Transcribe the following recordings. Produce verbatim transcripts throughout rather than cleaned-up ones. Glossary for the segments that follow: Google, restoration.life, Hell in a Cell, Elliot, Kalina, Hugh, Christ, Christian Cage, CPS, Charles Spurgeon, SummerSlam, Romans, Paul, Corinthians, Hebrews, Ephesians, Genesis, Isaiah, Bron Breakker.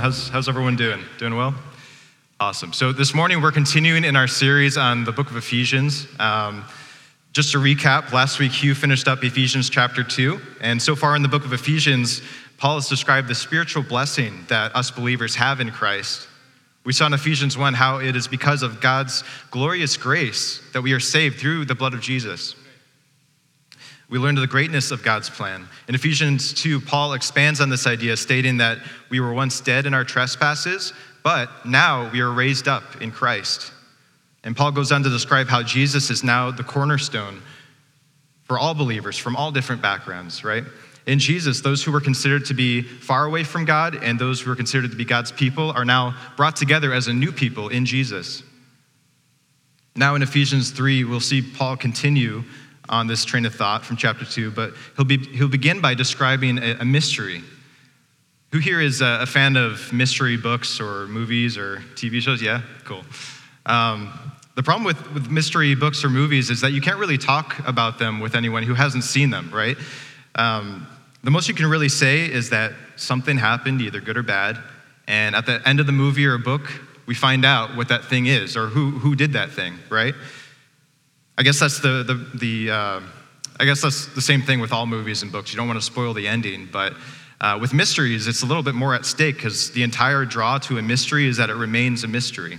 How's, how's everyone doing? Doing well? Awesome. So this morning we're continuing in our series on the book of Ephesians. Um, just to recap, last week Hugh finished up Ephesians chapter two. And so far in the book of Ephesians, Paul has described the spiritual blessing that us believers have in Christ. We saw in Ephesians one how it is because of God's glorious grace that we are saved through the blood of Jesus. We learned the greatness of God's plan. In Ephesians two, Paul expands on this idea, stating that we were once dead in our trespasses, but now we are raised up in Christ. And Paul goes on to describe how Jesus is now the cornerstone for all believers from all different backgrounds, right? In Jesus, those who were considered to be far away from God and those who were considered to be God's people are now brought together as a new people in Jesus. Now in Ephesians three, we'll see Paul continue on this train of thought from chapter two, but he'll be he'll begin by describing a, a mystery. Who here is a, a fan of mystery books or movies or T V shows? Yeah, cool. Um, the problem with, with mystery books or movies is that you can't really talk about them with anyone who hasn't seen them, right? Um, the most you can really say is that something happened, either good or bad, and at the end of the movie or book, we find out what that thing is or who who did that thing, right? I guess that's the the, the uh, I guess that's the same thing with all movies and books. You don't want to spoil the ending, but uh, with mysteries, it's a little bit more at stake because the entire draw to a mystery is that it remains a mystery.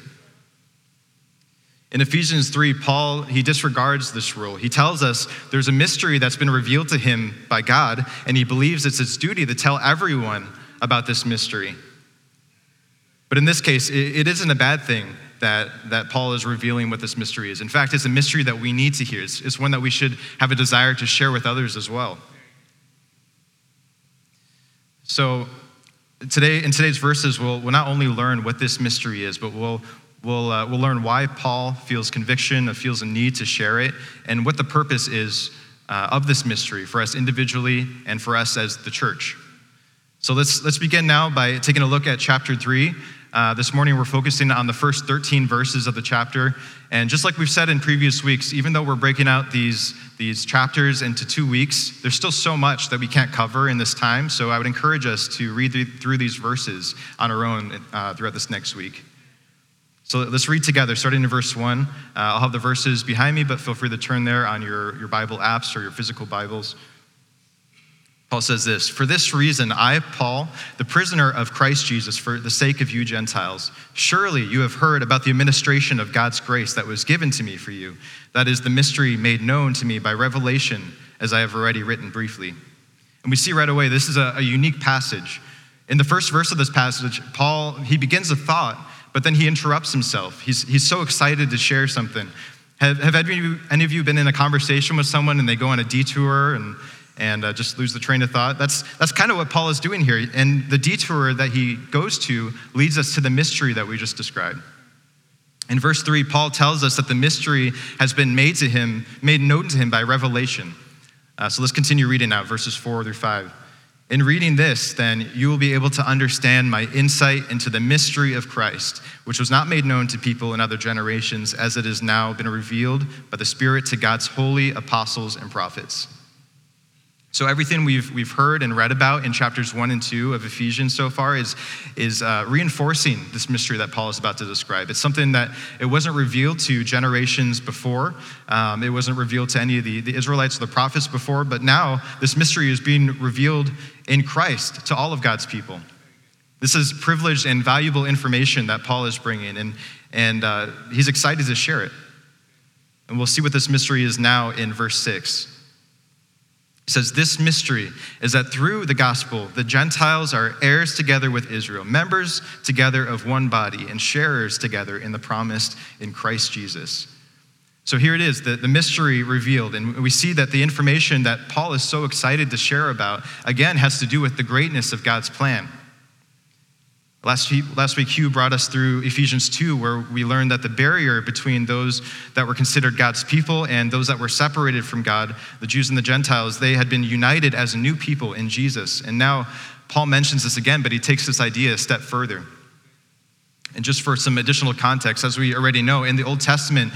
In Ephesians three, Paul, he disregards this rule. He tells us there's a mystery that's been revealed to him by God, and he believes it's his duty to tell everyone about this mystery. But in this case, it, it isn't a bad thing That, that Paul is revealing what this mystery is. In fact, it's a mystery that we need to hear. It's, it's one that we should have a desire to share with others as well. So today, in today's verses, we'll, we'll not only learn what this mystery is, but we'll, we'll, uh, we'll learn why Paul feels conviction, feels a need to share it, and what the purpose is uh, of this mystery for us individually and for us as the church. So let's, let's begin now by taking a look at chapter three. Uh, this morning, we're focusing on the first thirteen verses of the chapter. And just like we've said in previous weeks, even though we're breaking out these, these chapters into two weeks, there's still so much that we can't cover in this time. So I would encourage us to read through these verses on our own uh, throughout this next week. So let's read together, starting in verse one. Uh, I'll have the verses behind me, but feel free to turn there on your, your Bible apps or your physical Bibles. Paul says this, "For this reason, I, Paul, the prisoner of Christ Jesus, for the sake of you Gentiles, surely you have heard about the administration of God's grace that was given to me for you. That is the mystery made known to me by revelation, as I have already written briefly." And we see right away, this is a, a unique passage. In the first verse of this passage, Paul, he begins a thought, but then he interrupts himself. He's, he's so excited to share something. Have, have any of you been in a conversation with someone and they go on a detour and and uh, just lose the train of thought? That's that's kind of what Paul is doing here. And the detour that he goes to leads us to the mystery that we just described. In verse three, Paul tells us that the mystery has been made to him, made known to him by revelation. Uh, so let's continue reading now, verses four through five. "In reading this, then, you will be able to understand my insight into the mystery of Christ, which was not made known to people in other generations, as it has now been revealed by the Spirit to God's holy apostles and prophets." So everything we've we've heard and read about in chapters one and two of Ephesians so far is, is uh, reinforcing this mystery that Paul is about to describe. It's something that it wasn't revealed to generations before. Um, it wasn't revealed to any of the, the Israelites or the prophets before, but now this mystery is being revealed in Christ to all of God's people. This is privileged and valuable information that Paul is bringing, and, and uh, he's excited to share it. And we'll see what this mystery is now in verse six. It says, "This mystery is that through the gospel, the Gentiles are heirs together with Israel, members together of one body, and sharers together in the promise in Christ Jesus." So here it is, the, the mystery revealed. And we see that the information that Paul is so excited to share about, again, has to do with the greatness of God's plan. Last week, last week, Hugh brought us through Ephesians two, where we learned that the barrier between those that were considered God's people and those that were separated from God, the Jews and the Gentiles, they had been united as a new people in Jesus. And now Paul mentions this again, but he takes this idea a step further. And just for some additional context, as we already know, in the Old Testament,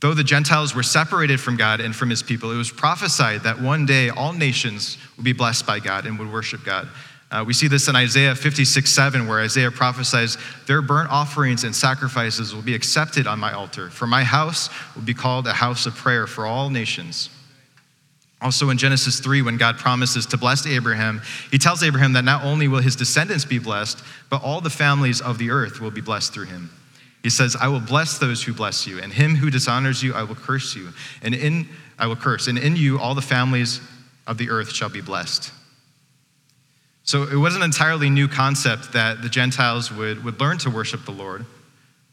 though the Gentiles were separated from God and from his people, it was prophesied that one day all nations would be blessed by God and would worship God. Uh, we see this in Isaiah fifty-six seven, where Isaiah prophesies, "Their burnt offerings and sacrifices will be accepted on my altar, for my house will be called a house of prayer for all nations." Also in Genesis three, when God promises to bless Abraham, he tells Abraham that not only will his descendants be blessed, but all the families of the earth will be blessed through him. He says, "I will bless those who bless you, and him who dishonors you, I will curse you, and in I will curse, and in you all the families of the earth shall be blessed." So it was an entirely new concept that the Gentiles would, would learn to worship the Lord.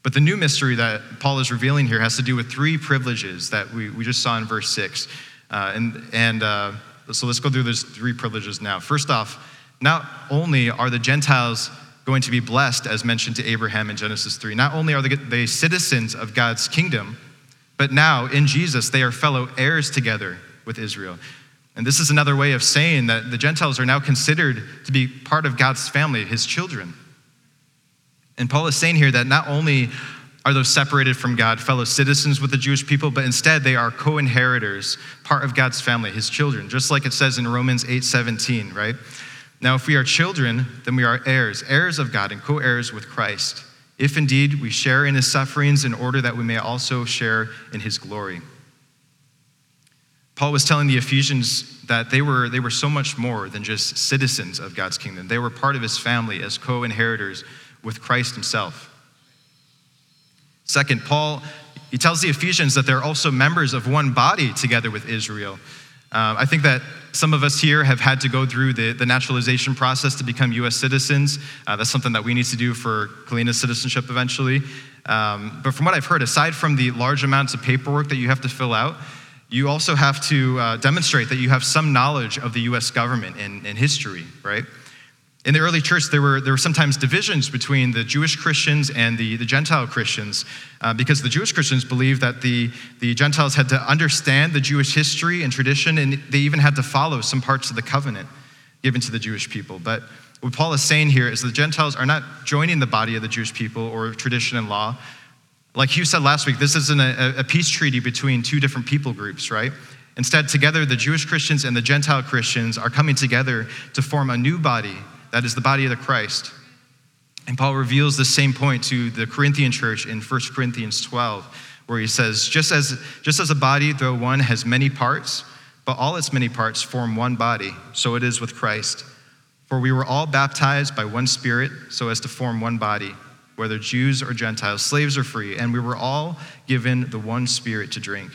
But the new mystery that Paul is revealing here has to do with three privileges that we, we just saw in verse six. Uh, and and uh, so let's go through those three privileges now. First off, not only are the Gentiles going to be blessed, as mentioned to Abraham in Genesis three, not only are they citizens of God's kingdom, but now in Jesus, they are fellow heirs together with Israel. And this is another way of saying that the Gentiles are now considered to be part of God's family, his children. And Paul is saying here that not only are those separated from God fellow citizens with the Jewish people, but instead they are co-inheritors, part of God's family, his children, just like it says in Romans eight seventeen, right? "Now, if we are children, then we are heirs, heirs of God and co-heirs with Christ, if indeed we share in his sufferings in order that we may also share in his glory." Paul was telling the Ephesians that they were, they were so much more than just citizens of God's kingdom. They were part of his family as co-inheritors with Christ himself. Second, Paul, he tells the Ephesians that they're also members of one body together with Israel. Uh, I think that some of us here have had to go through the, the naturalization process to become U S citizens. Uh, that's something that we need to do for Kalina's citizenship eventually. Um, but from what I've heard, aside from the large amounts of paperwork that you have to fill out, you also have to uh, demonstrate that you have some knowledge of the U S government and, and history, right? In the early church, there were there were sometimes divisions between the Jewish Christians and the, the Gentile Christians uh, because the Jewish Christians believed that the, the Gentiles had to understand the Jewish history and tradition, and they even had to follow some parts of the covenant given to the Jewish people. But what Paul is saying here is the Gentiles are not joining the body of the Jewish people or tradition and law. Like Hugh said last week, this isn't a, a peace treaty between two different people groups, right? Instead, together, the Jewish Christians and the Gentile Christians are coming together to form a new body that is the body of the Christ. And Paul reveals the same point to the Corinthian church in First Corinthians twelve, where he says, just as, just as a body, though one, has many parts, but all its many parts form one body, so it is with Christ. For we were all baptized by one Spirit so as to form one body, whether Jews or Gentiles, slaves or free, and we were all given the one Spirit to drink.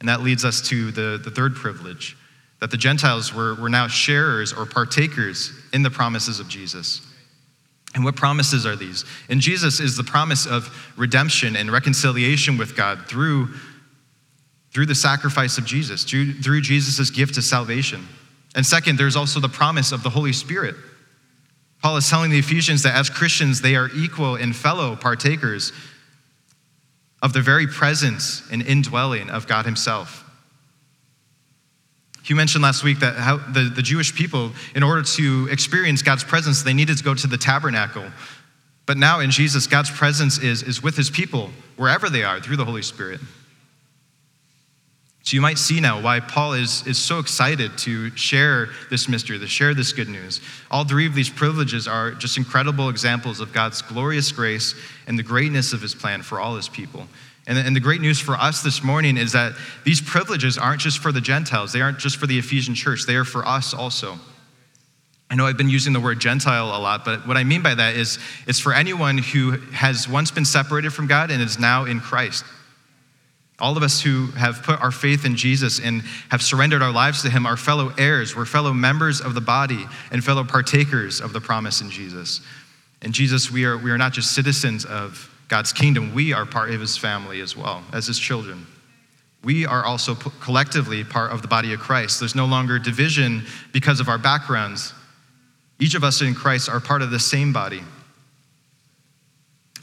And that leads us to the, the third privilege, that the Gentiles were, were now sharers or partakers in the promises of Jesus. And what promises are these? In Jesus is the promise of redemption and reconciliation with God through, through the sacrifice of Jesus, through, through Jesus' gift of salvation. And second, there's also the promise of the Holy Spirit. Paul is telling the Ephesians that as Christians, they are equal and fellow partakers of the very presence and indwelling of God himself. Hugh mentioned last week that how the, the Jewish people, in order to experience God's presence, they needed to go to the tabernacle. But now in Jesus, God's presence is, is with his people wherever they are through the Holy Spirit. So you might see now why Paul is, is so excited to share this mystery, to share this good news. All three of these privileges are just incredible examples of God's glorious grace and the greatness of his plan for all his people. And, and the great news for us this morning is that these privileges aren't just for the Gentiles. They aren't just for the Ephesian church. They are for us also. I know I've been using the word Gentile a lot, but what I mean by that is it's for anyone who has once been separated from God and is now in Christ. All of us who have put our faith in Jesus and have surrendered our lives to him are fellow heirs. We're fellow members of the body and fellow partakers of the promise in Jesus. In Jesus, we are, we are not just citizens of God's kingdom, we are part of his family as well, as his children. We are also collectively part of the body of Christ. There's no longer division because of our backgrounds. Each of us in Christ are part of the same body.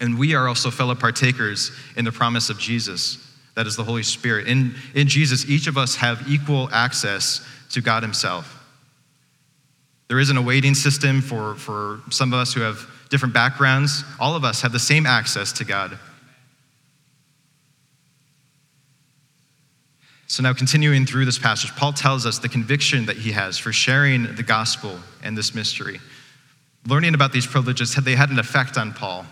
And we are also fellow partakers in the promise of Jesus. That is the Holy Spirit. In, in Jesus, each of us have equal access to God himself. There isn't a waiting system for, for some of us who have different backgrounds. All of us have the same access to God. So now continuing through this passage, Paul tells us the conviction that he has for sharing the gospel and this mystery. Learning about these privileges, they had an effect on Paul.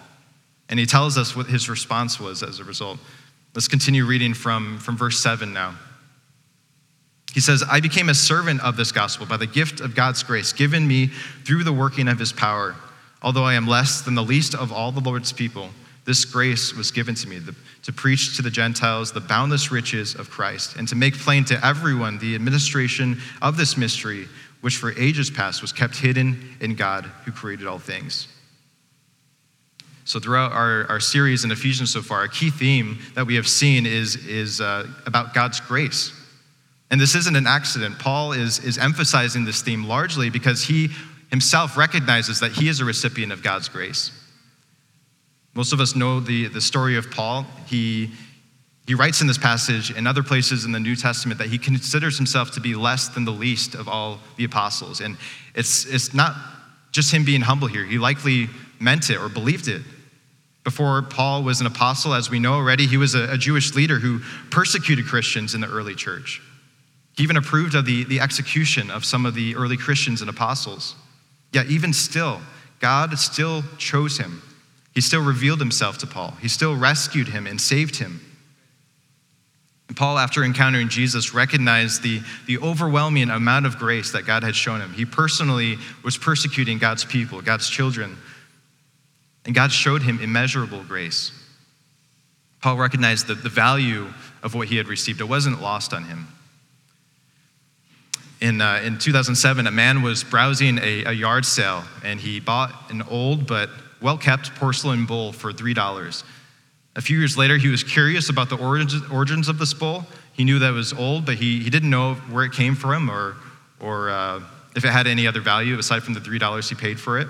And he tells us what his response was as a result. Let's continue reading from, from verse seven now. He says, I became a servant of this gospel by the gift of God's grace given me through the working of his power. Although I am less than the least of all the Lord's people, this grace was given to me the, to preach to the Gentiles the boundless riches of Christ and to make plain to everyone the administration of this mystery, which for ages past was kept hidden in God who created all things. So throughout our, our series in Ephesians so far, a key theme that we have seen is, is uh, about God's grace. And this isn't an accident. Paul is, is emphasizing this theme largely because he himself recognizes that he is a recipient of God's grace. Most of us know the, the story of Paul. He, he writes in this passage and other places in the New Testament that he considers himself to be less than the least of all the apostles. And it's, it's not just him being humble here. He likely meant it or believed it. Before Paul was an apostle, as we know already, he was a, a Jewish leader who persecuted Christians in the early church. He even approved of the, the execution of some of the early Christians and apostles. Yet even still, God still chose him. He still revealed himself to Paul. He still rescued him and saved him. And Paul, after encountering Jesus, recognized the, the overwhelming amount of grace that God had shown him. He personally was persecuting God's people, God's children, and God showed him immeasurable grace. Paul recognized the, the value of what he had received. It wasn't lost on him. In uh, in two thousand seven, a man was browsing a, a yard sale, and he bought an old but well-kept porcelain bowl for three dollars. A few years later, he was curious about the origins, origins of this bowl. He knew that it was old, but he, he didn't know where it came from or, or uh, if it had any other value aside from the three dollars he paid for it.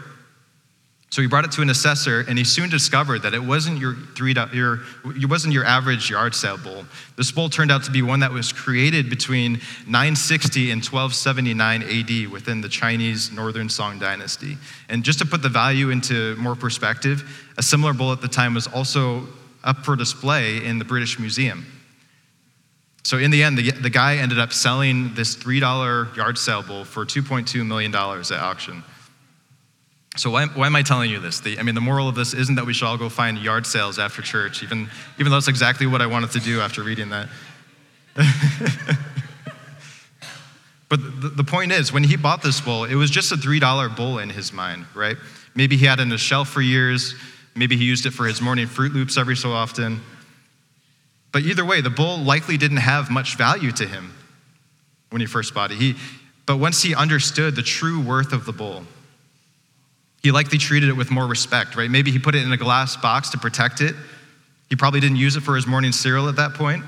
So he brought it to an assessor, and he soon discovered that it wasn't your three your it wasn't your average yard sale bowl. This bowl turned out to be one that was created between nine sixty and twelve seventy-nine A D within the Chinese Northern Song Dynasty. And just to put the value into more perspective, a similar bowl at the time was also up for display in the British Museum. So in the end, the, the guy ended up selling this three dollars yard sale bowl for two point two million dollars at auction. So why, why am I telling you this? The, I mean, the moral of this isn't that we should all go find yard sales after church, even, even though it's exactly what I wanted to do after reading that. But the, the point is, when he bought this bowl, it was just a three dollars bowl in his mind, right? Maybe he had it on his shelf for years. Maybe he used it for his morning Fruit Loops every so often. But either way, the bowl likely didn't have much value to him when he first bought it. He, but once he understood the true worth of the bowl, he likely treated it with more respect, right? Maybe he put it in a glass box to protect it. He probably didn't use it for his morning cereal at that point.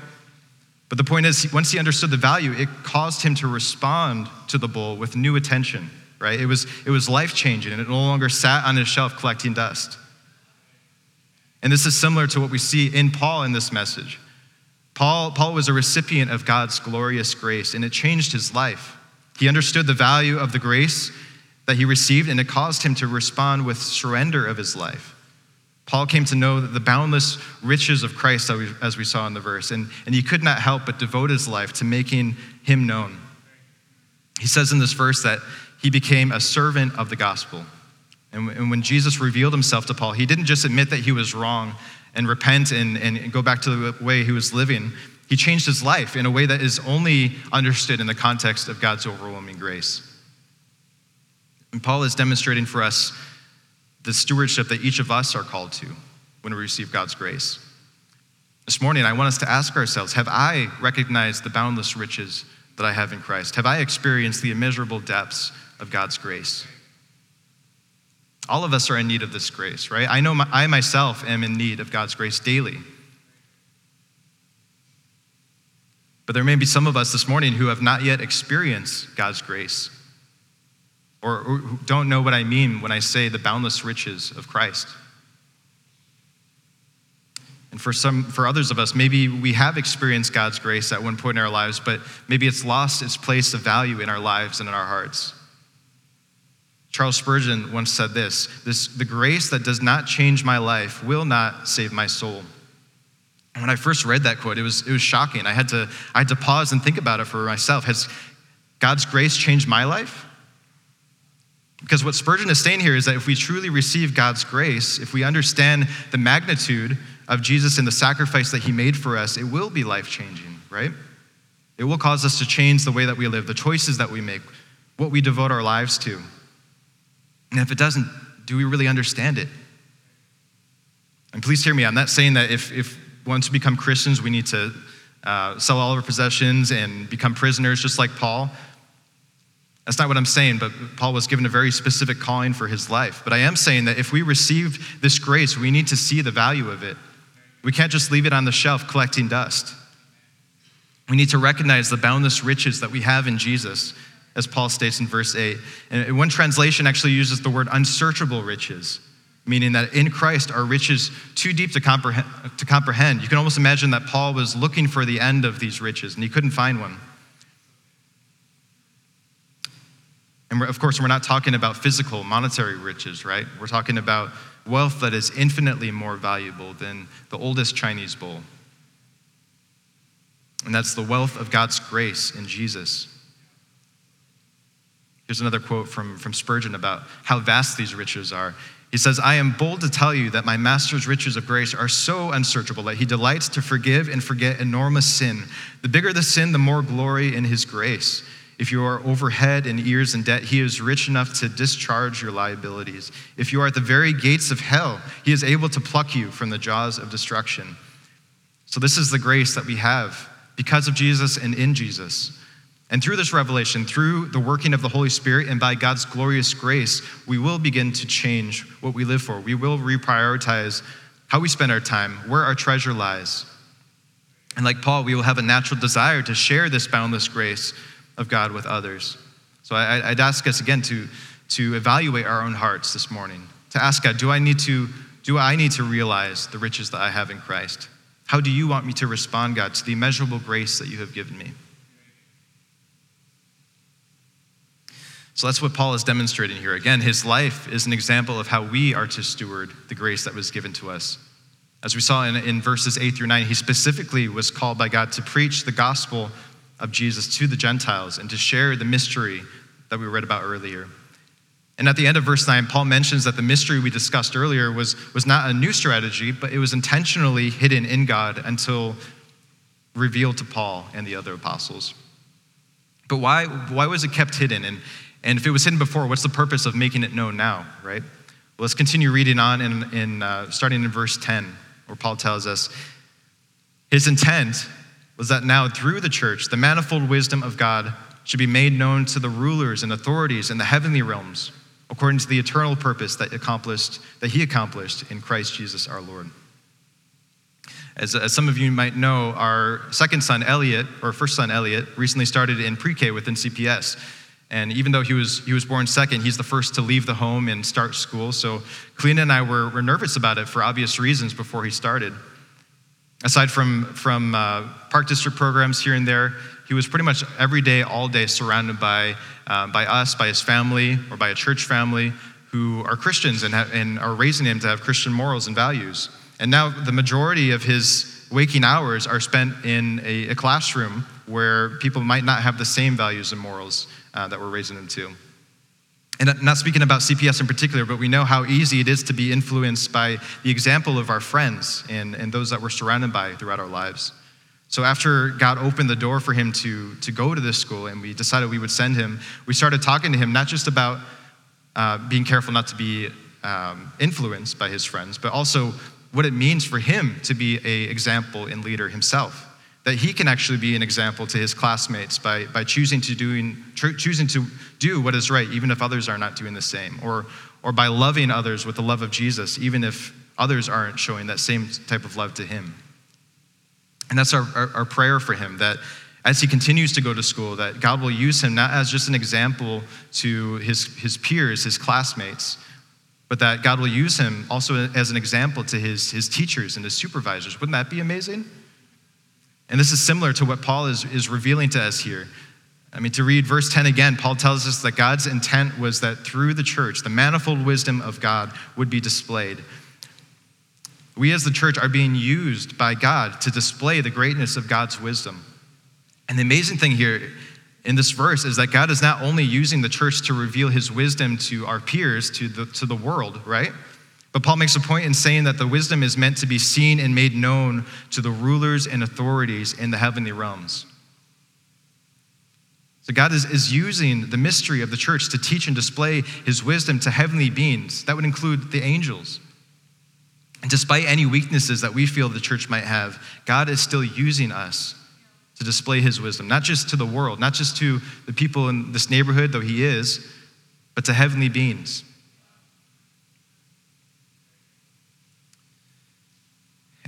But the point is, once he understood the value, it caused him to respond to the bowl with new attention, right? It was, it was life-changing, and it no longer sat on his shelf collecting dust. And this is similar to what we see in Paul in this message. Paul, Paul was a recipient of God's glorious grace, and it changed his life. He understood the value of the grace that he received, and it caused him to respond with surrender of his life. Paul came to know the boundless riches of Christ, as we saw in the verse, and, and he could not help but devote his life to making him known. He says in this verse that he became a servant of the gospel. And, and when Jesus revealed himself to Paul, he didn't just admit that he was wrong and repent and, and go back to the way he was living. He changed his life in a way that is only understood in the context of God's overwhelming grace. And Paul is demonstrating for us the stewardship that each of us are called to when we receive God's grace. This morning, I want us to ask ourselves, have I recognized the boundless riches that I have in Christ? Have I experienced the immeasurable depths of God's grace? All of us are in need of this grace, right? I know my, I myself am in need of God's grace daily. But there may be some of us this morning who have not yet experienced God's grace, or, or don't know what I mean when I say the boundless riches of Christ. And for some, for others of us, maybe we have experienced God's grace at one point in our lives, but maybe it's lost its place of value in our lives and in our hearts. Charles Spurgeon once said this, this, the grace that does not change my life will not save my soul. And when I first read that quote, it was it was shocking. I had to I had to pause and think about it for myself. Has God's grace changed my life? Because what Spurgeon is saying here is that if we truly receive God's grace, if we understand the magnitude of Jesus and the sacrifice that he made for us, it will be life-changing, right? It will cause us to change the way that we live, the choices that we make, what we devote our lives to. And if it doesn't, do we really understand it? And please hear me, I'm not saying that if, if once we become Christians, we need to uh, sell all of our possessions and become prisoners just like Paul. That's not what I'm saying, but Paul was given a very specific calling for his life. But I am saying that if we receive this grace, we need to see the value of it. We can't just leave it on the shelf collecting dust. We need to recognize the boundless riches that we have in Jesus, as Paul states in verse eight. And one translation actually uses the word unsearchable riches, meaning that in Christ are riches too deep to comprehend. To comprehend. You can almost imagine that Paul was looking for the end of these riches, and he couldn't find one. And of course, we're not talking about physical, monetary riches, right? We're talking about wealth that is infinitely more valuable than the oldest Chinese bowl. And that's the wealth of God's grace in Jesus. Here's another quote from, from Spurgeon about how vast these riches are. He says, "I am bold to tell you that my master's riches of grace are so unsearchable that he delights to forgive and forget enormous sin. The bigger the sin, the more glory in his grace. If you are over head and ears in debt, he is rich enough to discharge your liabilities. If you are at the very gates of hell, he is able to pluck you from the jaws of destruction." So this is the grace that we have because of Jesus and in Jesus. And through this revelation, through the working of the Holy Spirit and by God's glorious grace, we will begin to change what we live for. We will reprioritize how we spend our time, where our treasure lies. And like Paul, we will have a natural desire to share this boundless grace of God with others. So I, I'd ask us again to, to evaluate our own hearts this morning, to ask God, do I need to, do I need to realize the riches that I have in Christ? How do you want me to respond, God, to the immeasurable grace that you have given me? So that's what Paul is demonstrating here. Again, his life is an example of how we are to steward the grace that was given to us. As we saw in, in verses eight through nine, he specifically was called by God to preach the gospel of Jesus to the Gentiles and to share the mystery that we read about earlier. And at the end of verse nine, Paul mentions that the mystery we discussed earlier was, was not a new strategy, but it was intentionally hidden in God until revealed to Paul and the other apostles. But why, why was it kept hidden? And, and if it was hidden before, what's the purpose of making it known now, right? Well, let's continue reading on in, in uh, starting in verse ten, where Paul tells us his intent was that now through the church, the manifold wisdom of God should be made known to the rulers and authorities in the heavenly realms, according to the eternal purpose that accomplished that he accomplished in Christ Jesus our Lord. As, as some of you might know, our second son, Elliot, or first son, Elliot, recently started in pre-K within C P S. And even though he was he was born second, he's the first to leave the home and start school. So Kalina and I were, were nervous about it for obvious reasons before he started. Aside from, from uh, park district programs here and there, he was pretty much every day, all day, surrounded by uh, by us, by his family, or by a church family who are Christians and, have, and are raising him to have Christian morals and values. And now the majority of his waking hours are spent in a, a classroom where people might not have the same values and morals uh, that we're raising him to. And I'm not speaking about C P S in particular, but we know how easy it is to be influenced by the example of our friends and, and those that we're surrounded by throughout our lives. So after God opened the door for him to, to go to this school and we decided we would send him, we started talking to him not just about uh, being careful not to be um, influenced by his friends, but also what it means for him to be an example and leader himself, that he can actually be an example to his classmates by, by choosing to doing, choosing to do what is right, even if others are not doing the same, or or by loving others with the love of Jesus, even if others aren't showing that same type of love to him. And that's our, our, our prayer for him, that as he continues to go to school, that God will use him not as just an example to his, his peers, his classmates, but that God will use him also as an example to his, his teachers and his supervisors. Wouldn't that be amazing? And this is similar to what Paul is, is revealing to us here. I mean, to read verse ten again, Paul tells us that God's intent was that through the church, the manifold wisdom of God would be displayed. We as the church are being used by God to display the greatness of God's wisdom. And the amazing thing here in this verse is that God is not only using the church to reveal his wisdom to our peers, to the, to the world, right? But Paul makes a point in saying that the wisdom is meant to be seen and made known to the rulers and authorities in the heavenly realms. So God is, is using the mystery of the church to teach and display his wisdom to heavenly beings. That would include the angels. And despite any weaknesses that we feel the church might have, God is still using us to display his wisdom, not just to the world, not just to the people in this neighborhood, though he is, but to heavenly beings.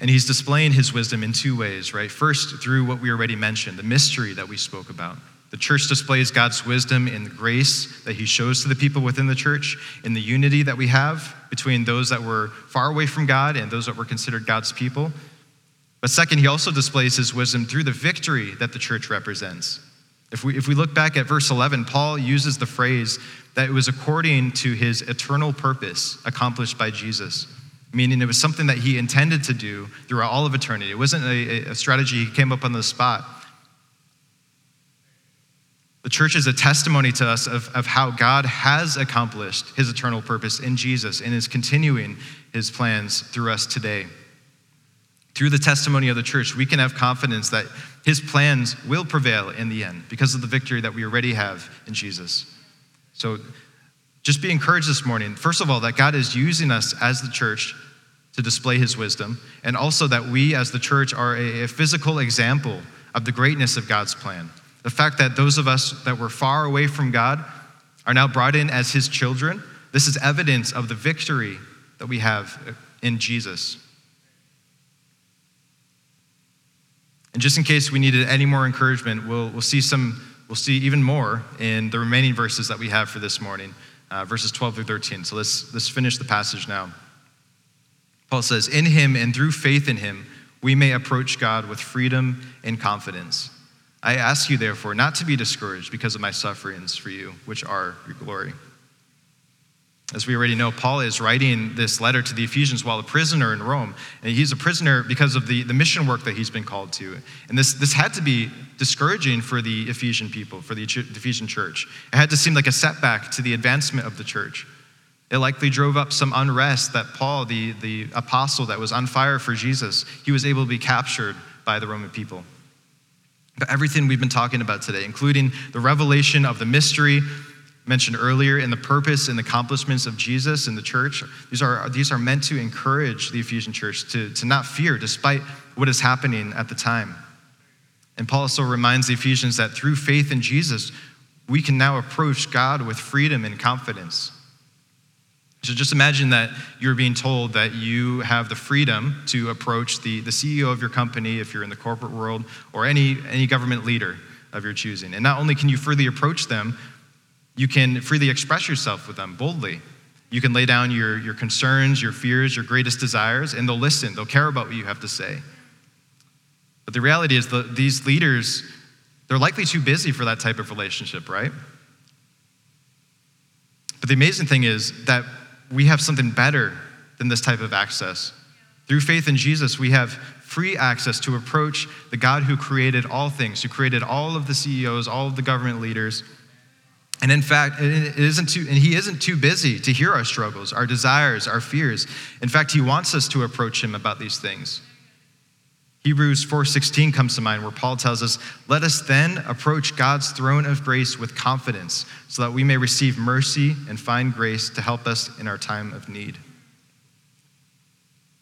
And he's displaying his wisdom in two ways, right? First, through what we already mentioned, the mystery that we spoke about. The church displays God's wisdom in the grace that he shows to the people within the church, in the unity that we have between those that were far away from God and those that were considered God's people. But second, he also displays his wisdom through the victory that the church represents. If we if we look back at verse eleven, Paul uses the phrase that it was according to his eternal purpose accomplished by Jesus, meaning it was something that he intended to do throughout all of eternity. It wasn't a, a strategy he came up on the spot. The church is a testimony to us of, of how God has accomplished his eternal purpose in Jesus and is continuing his plans through us today. Through the testimony of the church, we can have confidence that his plans will prevail in the end because of the victory that we already have in Jesus. So just be encouraged this morning, first of all, that God is using us as the church to display his wisdom, and also that we as the church are a, a physical example of the greatness of God's plan. The fact that those of us that were far away from God are now brought in as his children, this is evidence of the victory that we have in Jesus. And just in case we needed any more encouragement, we'll we'll see some we'll see even more in the remaining verses that we have for this morning, uh, verses twelve through thirteen. So let's let's finish the passage now. Paul says, "In him and through faith in him, we may approach God with freedom and confidence. I ask you, therefore, not to be discouraged because of my sufferings for you, which are your glory." As we already know, Paul is writing this letter to the Ephesians while a prisoner in Rome. And he's a prisoner because of the, the mission work that he's been called to. And this, this had to be discouraging for the Ephesian people, for the Ephesian church. It had to seem like a setback to the advancement of the church. It likely drove up some unrest that Paul, the, the apostle that was on fire for Jesus, he was able to be captured by the Roman people. But everything we've been talking about today, including the revelation of the mystery mentioned earlier, and the purpose and accomplishments of Jesus and the church, these are these are meant to encourage the Ephesian church to, to not fear despite what is happening at the time. And Paul also reminds the Ephesians that through faith in Jesus, we can now approach God with freedom and confidence. So just imagine that you're being told that you have the freedom to approach the, the C E O of your company if you're in the corporate world, or any, any government leader of your choosing. And not only can you freely approach them, you can freely express yourself with them boldly. You can lay down your, your concerns, your fears, your greatest desires, and they'll listen. They'll care about what you have to say. But the reality is the, these leaders, they're likely too busy for that type of relationship, right? But the amazing thing is that we have something better than this type of access. Through faith in Jesus, we have free access to approach the God who created all things, who created all of the C E Os, all of the government leaders. And in fact, it isn't too, and he isn't too busy to hear our struggles, our desires, our fears. In fact, he wants us to approach him about these things. Hebrews four sixteen comes to mind, where Paul tells us, "Let us then approach God's throne of grace with confidence, so that we may receive mercy and find grace to help us in our time of need."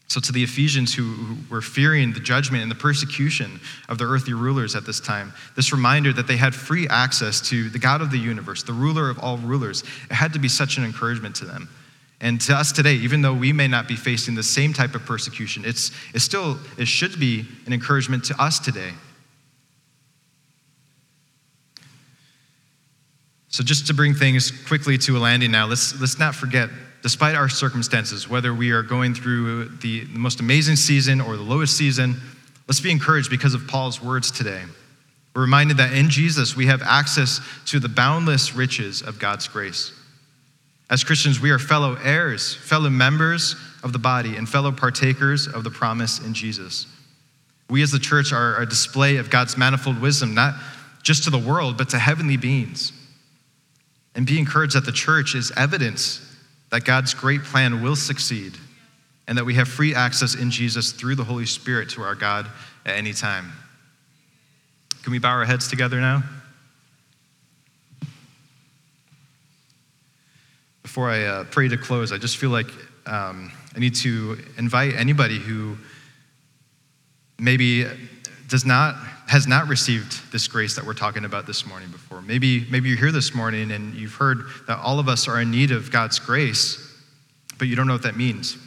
So to the Ephesians who, who were fearing the judgment and the persecution of the earthly rulers at this time, this reminder that they had free access to the God of the universe, the ruler of all rulers, it had to be such an encouragement to them. And to us today, even though we may not be facing the same type of persecution, it's it still it should be an encouragement to us today. So just to bring things quickly to a landing now, let's let's not forget, despite our circumstances, whether we are going through the most amazing season or the lowest season, let's be encouraged because of Paul's words today. We're reminded that in Jesus, we have access to the boundless riches of God's grace. As Christians, we are fellow heirs, fellow members of the body, and fellow partakers of the promise in Jesus. We as the church are a display of God's manifold wisdom, not just to the world, but to heavenly beings. And be encouraged that the church is evidence that God's great plan will succeed and that we have free access in Jesus through the Holy Spirit to our God at any time. Can we bow our heads together now? Before I uh, pray to close, I just feel like um, I need to invite anybody who maybe does not, has not received this grace that we're talking about this morning before. Maybe, maybe you're here this morning and you've heard that all of us are in need of God's grace, but you don't know what that means.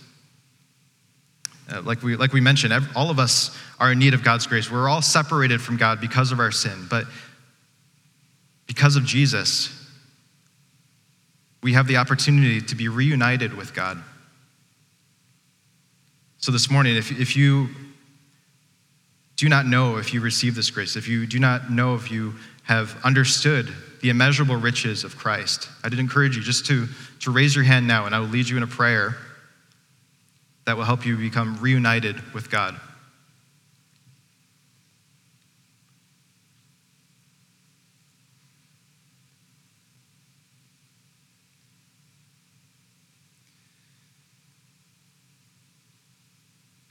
Uh, like we like we mentioned, all of us are in need of God's grace. We're all separated from God because of our sin, but because of Jesus, we have the opportunity to be reunited with God. So this morning, if, if you do not know if you receive this grace, if you do not know if you have understood the immeasurable riches of Christ, I'd encourage you just to, to raise your hand now, and I will lead you in a prayer that will help you become reunited with God.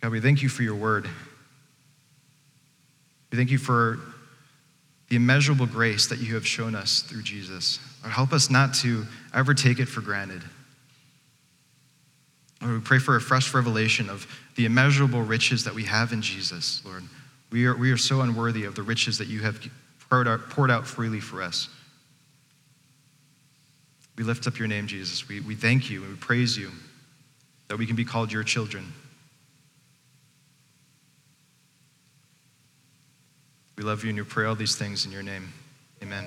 God, we thank you for your word. We thank you for the immeasurable grace that you have shown us through Jesus. Lord, help us not to ever take it for granted. Lord, we pray for a fresh revelation of the immeasurable riches that we have in Jesus, Lord. We are, we are so unworthy of the riches that you have poured out, poured out freely for us. We lift up your name, Jesus. We, we thank you and we praise you that we can be called your children. We love you and we pray all these things in your name. Amen.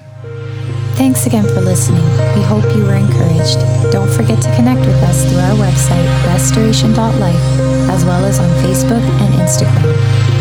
Thanks again for listening. We hope you were encouraged. Don't forget to connect with us through our website, restoration dot life, as well as on Facebook and Instagram.